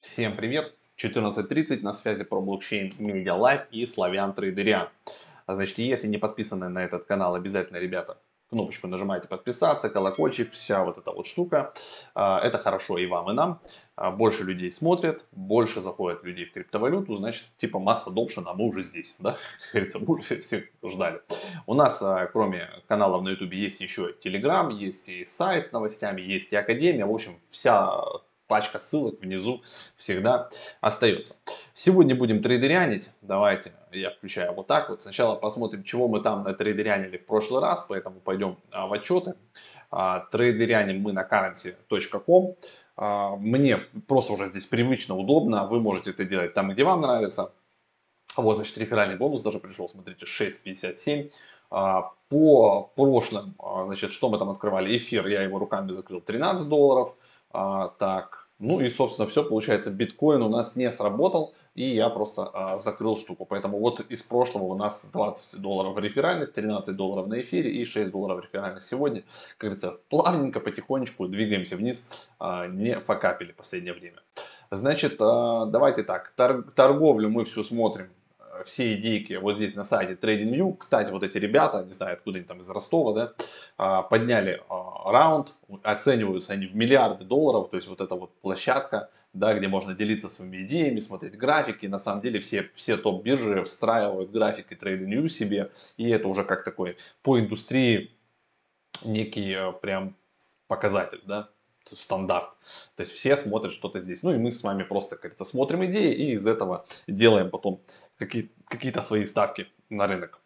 Всем привет! 14:30, на связи Pro Blockchain Media Life и Славян Трейдериан. Значит, если не подписаны на этот канал, обязательно, ребята, кнопочку нажимайте подписаться, колокольчик, вся вот эта вот штука. Это хорошо и вам, и нам. Больше людей смотрят, больше заходят людей в криптовалюту, значит, типа масса adoption, а мы уже здесь, да? Как говорится, мы уже всех ждали. У нас, кроме каналов на YouTube, есть еще Telegram, есть и сайт с новостями, есть и Академия. В общем, вся пачка ссылок внизу всегда остается. Сегодня будем трейдерянить. Давайте я включаю вот так вот. Сначала посмотрим, чего мы там трейдерянили в прошлый раз. Поэтому пойдем в отчеты. Трейдеряним мы на currency.com. Мне просто уже здесь привычно, удобно. Вы можете это делать там, где вам нравится. Вот, значит, реферальный бонус даже пришел. Смотрите, 6.57. По прошлым, значит, что мы там открывали? Эфир, я его руками закрыл, $13. Так, ну и, собственно, все, получается, биткоин у нас не сработал, и я просто закрыл штуку. Поэтому вот из прошлого у нас $20 реферальных, $13 на эфире и $6 реферальных сегодня. Как говорится, плавненько, потихонечку двигаемся вниз, не факапили в последнее время. Значит, давайте так, торговлю мы всю смотрим. Все идейки вот здесь на сайте TradingView. Кстати, вот эти ребята, не знаю, откуда они там, из Ростова, да, подняли раунд, оцениваются они в миллиарды долларов, то есть вот эта вот площадка, да, где можно делиться своими идеями, смотреть графики. На самом деле все топ-биржи встраивают графики TradingView себе, и это уже как такой по индустрии некий прям показатель, да, стандарт. То есть все смотрят что-то здесь. Ну и мы с вами просто, как говорится, смотрим идеи и из этого делаем потом какие-то свои ставки на рынок.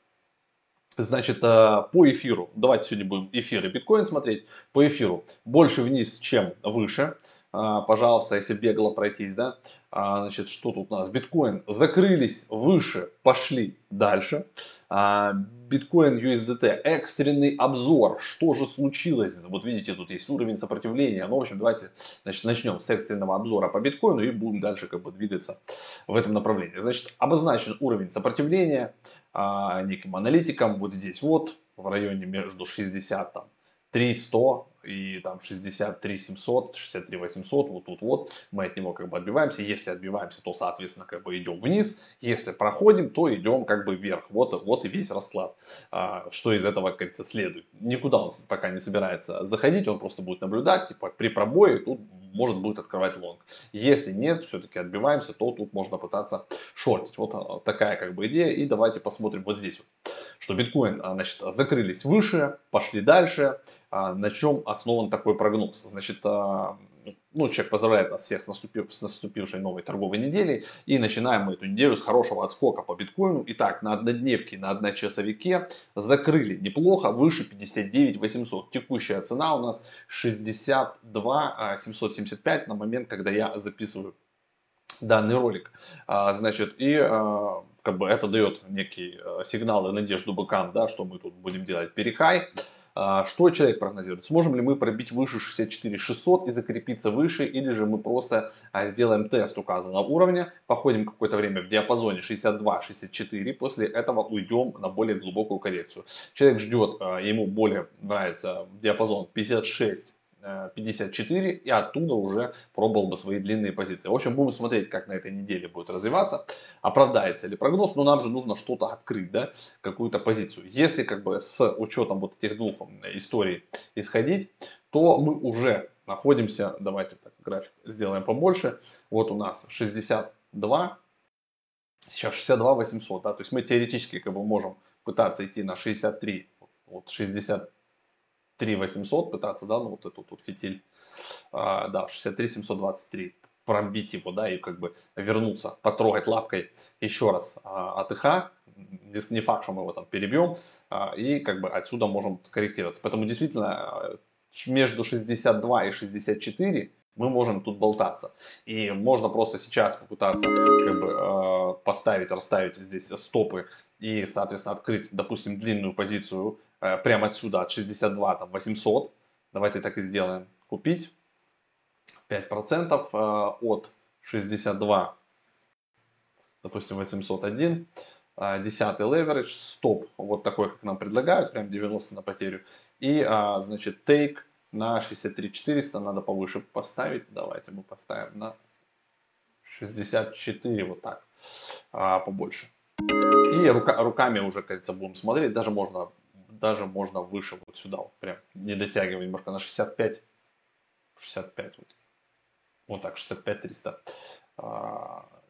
Значит, по эфиру. Давайте сегодня будем эфир и биткоин смотреть. По эфиру больше вниз, чем выше. Пожалуйста, если бегло пройтись, да. Значит, что тут у нас? Биткоин закрылись выше, пошли дальше. Биткоин USDT. Экстренный обзор. Что же случилось? Вот видите, тут есть уровень сопротивления. Ну, в общем, давайте, значит, начнем с экстренного обзора по биткоину и будем дальше как бы двигаться в этом направлении. Значит, обозначен уровень сопротивления неким аналитикам. Вот здесь вот, в районе между 63 100 и там 63 700, 63 800, вот тут вот мы от него как бы отбиваемся. Если отбиваемся, то, соответственно, как бы идем вниз. Если проходим, то идем как бы вверх. Вот и весь расклад. Что из этого, как говорится, следует. Никуда он пока не собирается заходить, он просто будет наблюдать. Типа при пробое тут может будет открывать лонг. Если нет, все-таки отбиваемся, то тут можно пытаться шортить. Вот такая как бы идея. И давайте посмотрим вот здесь вот, что биткоин, значит, закрылись выше, пошли дальше. На чем основан такой прогноз? Значит, ну, человек поздравляет нас всех с наступившей новой торговой неделей. И начинаем мы эту неделю с хорошего отскока по биткоину. Итак, на однодневке, на одночасовике закрыли неплохо, выше 59 800. Текущая цена у нас 62 775 на момент, когда я записываю данный ролик. Значит, и как бы это дает некие сигналы, надежду быкам, да, что мы тут будем делать перехай. Что человек прогнозирует? Сможем ли мы пробить выше 64 600 и закрепиться выше, или же мы просто сделаем тест указанного уровня, походим какое-то время в диапазоне 62-64, после этого уйдем на более глубокую коррекцию. Человек ждет, ему более нравится диапазон 56-54, и оттуда уже пробовал бы свои длинные позиции. В общем, будем смотреть, как на этой неделе будет развиваться, оправдается ли прогноз, но нам же нужно что-то открыть, да, какую-то позицию. Если как бы с учетом вот этих двух историй исходить, то мы уже находимся, давайте так, график сделаем побольше, вот у нас 62, сейчас 62 800, да, то есть мы теоретически как бы можем пытаться идти на 63, вот 63. 3800 пытаться, да, ну вот этот вот фитиль, да, 63 723 пробить его, да, и как бы вернуться, потрогать лапкой еще раз АТХ, не факт, что мы его там перебьем, и как бы отсюда можем корректироваться. Поэтому действительно между 62 и 64 мы можем тут болтаться. И можно просто сейчас попытаться как бы поставить, расставить здесь стопы и, соответственно, открыть, допустим, длинную позицию прямо отсюда, от 62 там, 800. Давайте так и сделаем. Купить 5% от 62, допустим, 801. 10-й леверидж, стоп, вот такой, как нам предлагают, прям 90 на потерю. И, значит, тейк на 63 400 надо повыше поставить. Давайте мы поставим на 64, вот так, побольше. И руками уже, кажется, будем смотреть, даже можно выше вот сюда, вот, прям не дотягивая немножко, на 65 вот так, 65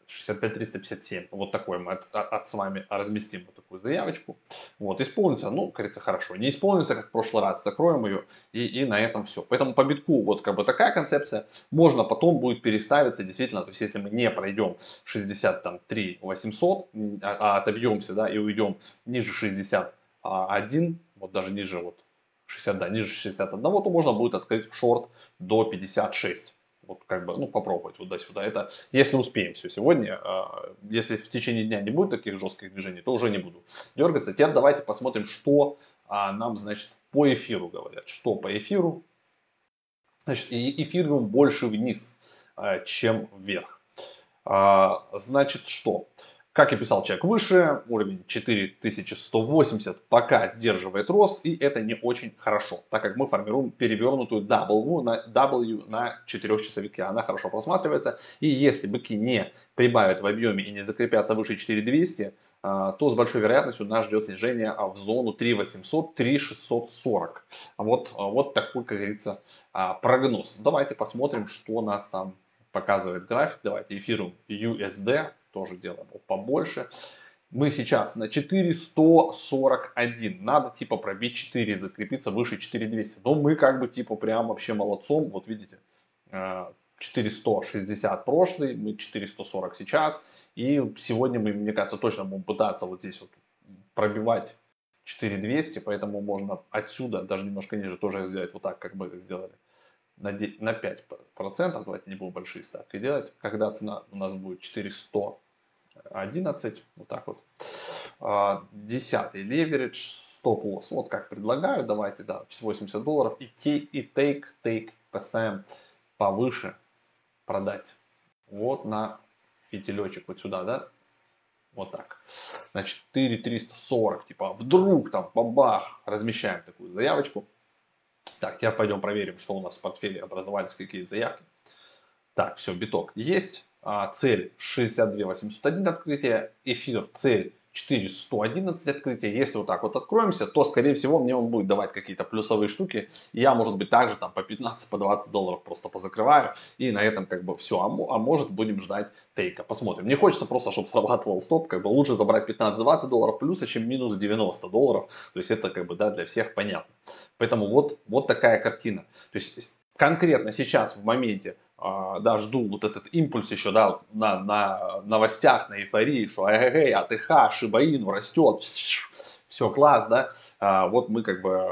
357, вот такой мы с вами разместим вот такую заявочку. Вот, исполнится, ну, кажется, хорошо. Не исполнится, как в прошлый раз, закроем ее, и на этом все. Поэтому по битку вот как бы такая концепция. Можно потом будет переставиться, действительно, то есть если мы не пройдем 63 800, отобьемся, да, и уйдем ниже 61, вот даже ниже вот 60, да, ниже 61, то можно будет открыть в шорт до 56. Вот как бы, ну, попробовать вот сюда. Это если успеем все сегодня. Если в течение дня не будет таких жестких движений, то уже не буду дергаться. Теперь давайте посмотрим, что нам, значит, по эфиру говорят. Что по эфиру? Значит, эфириум больше вниз, чем вверх. Значит, что? Как я писал, чек выше, уровень 4180 пока сдерживает рост, и это не очень хорошо, так как мы формируем перевернутую W на 4-часовике, она хорошо просматривается, и если быки не прибавят в объеме и не закрепятся выше 4200, то с большой вероятностью нас ждет снижение в зону 3800-3640. Вот такой, как говорится, прогноз. Давайте посмотрим, что нас там показывает график. Давайте эфиру USD. Тоже делаем побольше. Мы сейчас на 4141. Надо типа пробить 4, закрепиться выше 4200. Но мы как бы типа прям вообще молодцом. Вот видите, 460 прошлый, мы 440 сейчас. И сегодня мы, мне кажется, точно будем пытаться вот здесь вот пробивать 4200. Поэтому можно отсюда, даже немножко ниже, тоже сделать вот так, как мы это сделали. На 5%, давайте не будем большие ставки делать, когда цена у нас будет 4111, вот так вот, 10-й леверидж, стоп-лосс, вот как предлагаю, давайте, да, 80 долларов, и тейк поставим повыше, продать, вот на фитилечек, вот сюда, да, вот так, на 4340, типа, вдруг там, бабах, размещаем такую заявочку. Так, теперь пойдем проверим, что у нас в портфеле образовались, какие заявки. Так, все, биток есть. Цель 62801 открытие. Эфир цель 4111 открытие. Если вот так вот откроемся, то, скорее всего, мне он будет давать какие-то плюсовые штуки. Я, может быть, также там по 15-20 долларов просто позакрываю. И на этом как бы все. А может, будем ждать тейка. Посмотрим. Не хочется просто, чтобы срабатывал стоп. Как бы лучше забрать 15-20 долларов плюса, чем минус 90 долларов. То есть это как бы, да, для всех понятно. Поэтому вот такая картина. То есть конкретно сейчас в моменте, да, жду вот этот импульс еще, да, на новостях, на эйфории, что АТХ, Shiba Inu растет, все класс, да. Вот мы как бы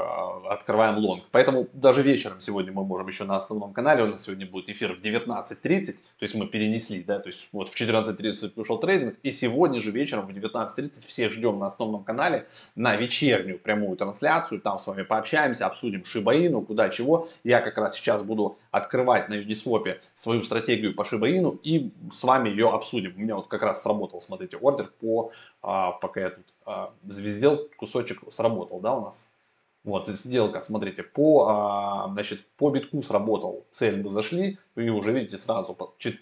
открываем лонг. Поэтому даже вечером сегодня мы можем еще на основном канале, у нас сегодня будет эфир в 19:30, то есть мы перенесли, да, то есть вот в 14:30 вышел трейдинг, и сегодня же вечером в 19:30 все ждем на основном канале на вечернюю прямую трансляцию, там с вами пообщаемся, обсудим Shiba Inu, куда чего. Я как раз сейчас буду открывать на Uniswap свою стратегию по Shiba Inu и с вами ее обсудим. У меня вот как раз сработал, смотрите, ордер пока я тут звездил, кусочек сработал, да, у нас. Вот, сделка, смотрите, значит, по битку сработал, цель мы зашли, и уже, видите, сразу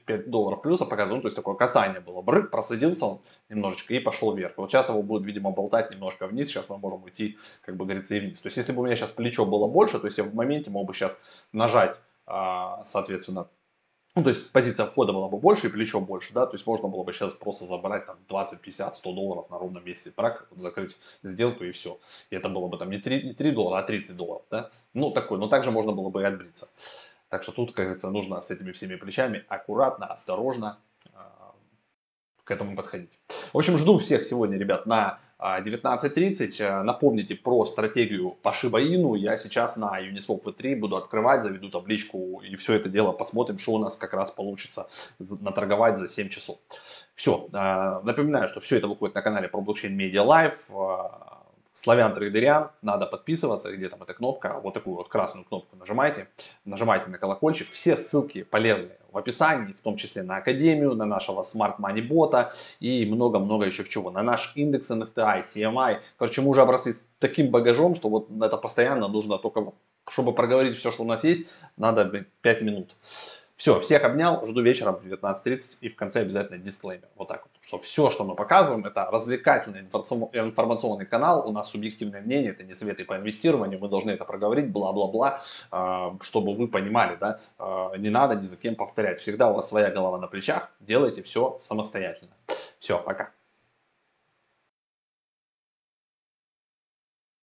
5 долларов плюса показывал, то есть такое касание было, брык, просадился он немножечко и пошел вверх. Вот сейчас его будет, видимо, болтать немножко вниз, сейчас мы можем уйти, как бы говорится, и вниз. То есть, если бы у меня сейчас плечо было больше, то есть я в моменте мог бы сейчас нажать, соответственно, ну, то есть позиция входа была бы больше и плечо больше, да, то есть можно было бы сейчас просто забрать там 20, 50, 100 долларов на ровном месте, брак, вот, закрыть сделку и все. И это было бы там не 3 доллара, а 30 долларов, да, ну такой, но также можно было бы и отбриться. Так что тут, как говорится, нужно с этими всеми плечами аккуратно, осторожно к этому подходить. В общем, жду всех сегодня, ребят, на 19:30. Напомните про стратегию по Shiba Inu. Я сейчас на Uniswap V3 буду открывать, заведу табличку и все это дело посмотрим, что у нас как раз получится наторговать за 7 часов. Все. Напоминаю, что все это выходит на канале Pro Blockchain Media Life. Славян Трейдериан. Надо подписываться. Где там эта кнопка? Вот такую вот красную кнопку нажимайте. Нажимайте на колокольчик. Все ссылки полезные в описании, в том числе на Академию, на нашего Smart Money бота и много-много еще чего. На наш индекс NFTI, CMI. Короче, мы уже обросли с таким багажом, что вот это постоянно нужно, только чтобы проговорить все, что у нас есть, надо 5 минут. Все, всех обнял, жду вечером в 19:30 и в конце обязательно дисклеймер. Вот так вот, что все, что мы показываем, это развлекательный информационный канал, у нас субъективное мнение, это не советы по инвестированию, мы должны это проговорить, бла-бла-бла, чтобы вы понимали, да, не надо ни за кем повторять. Всегда у вас своя голова на плечах, делайте все самостоятельно. Все, пока.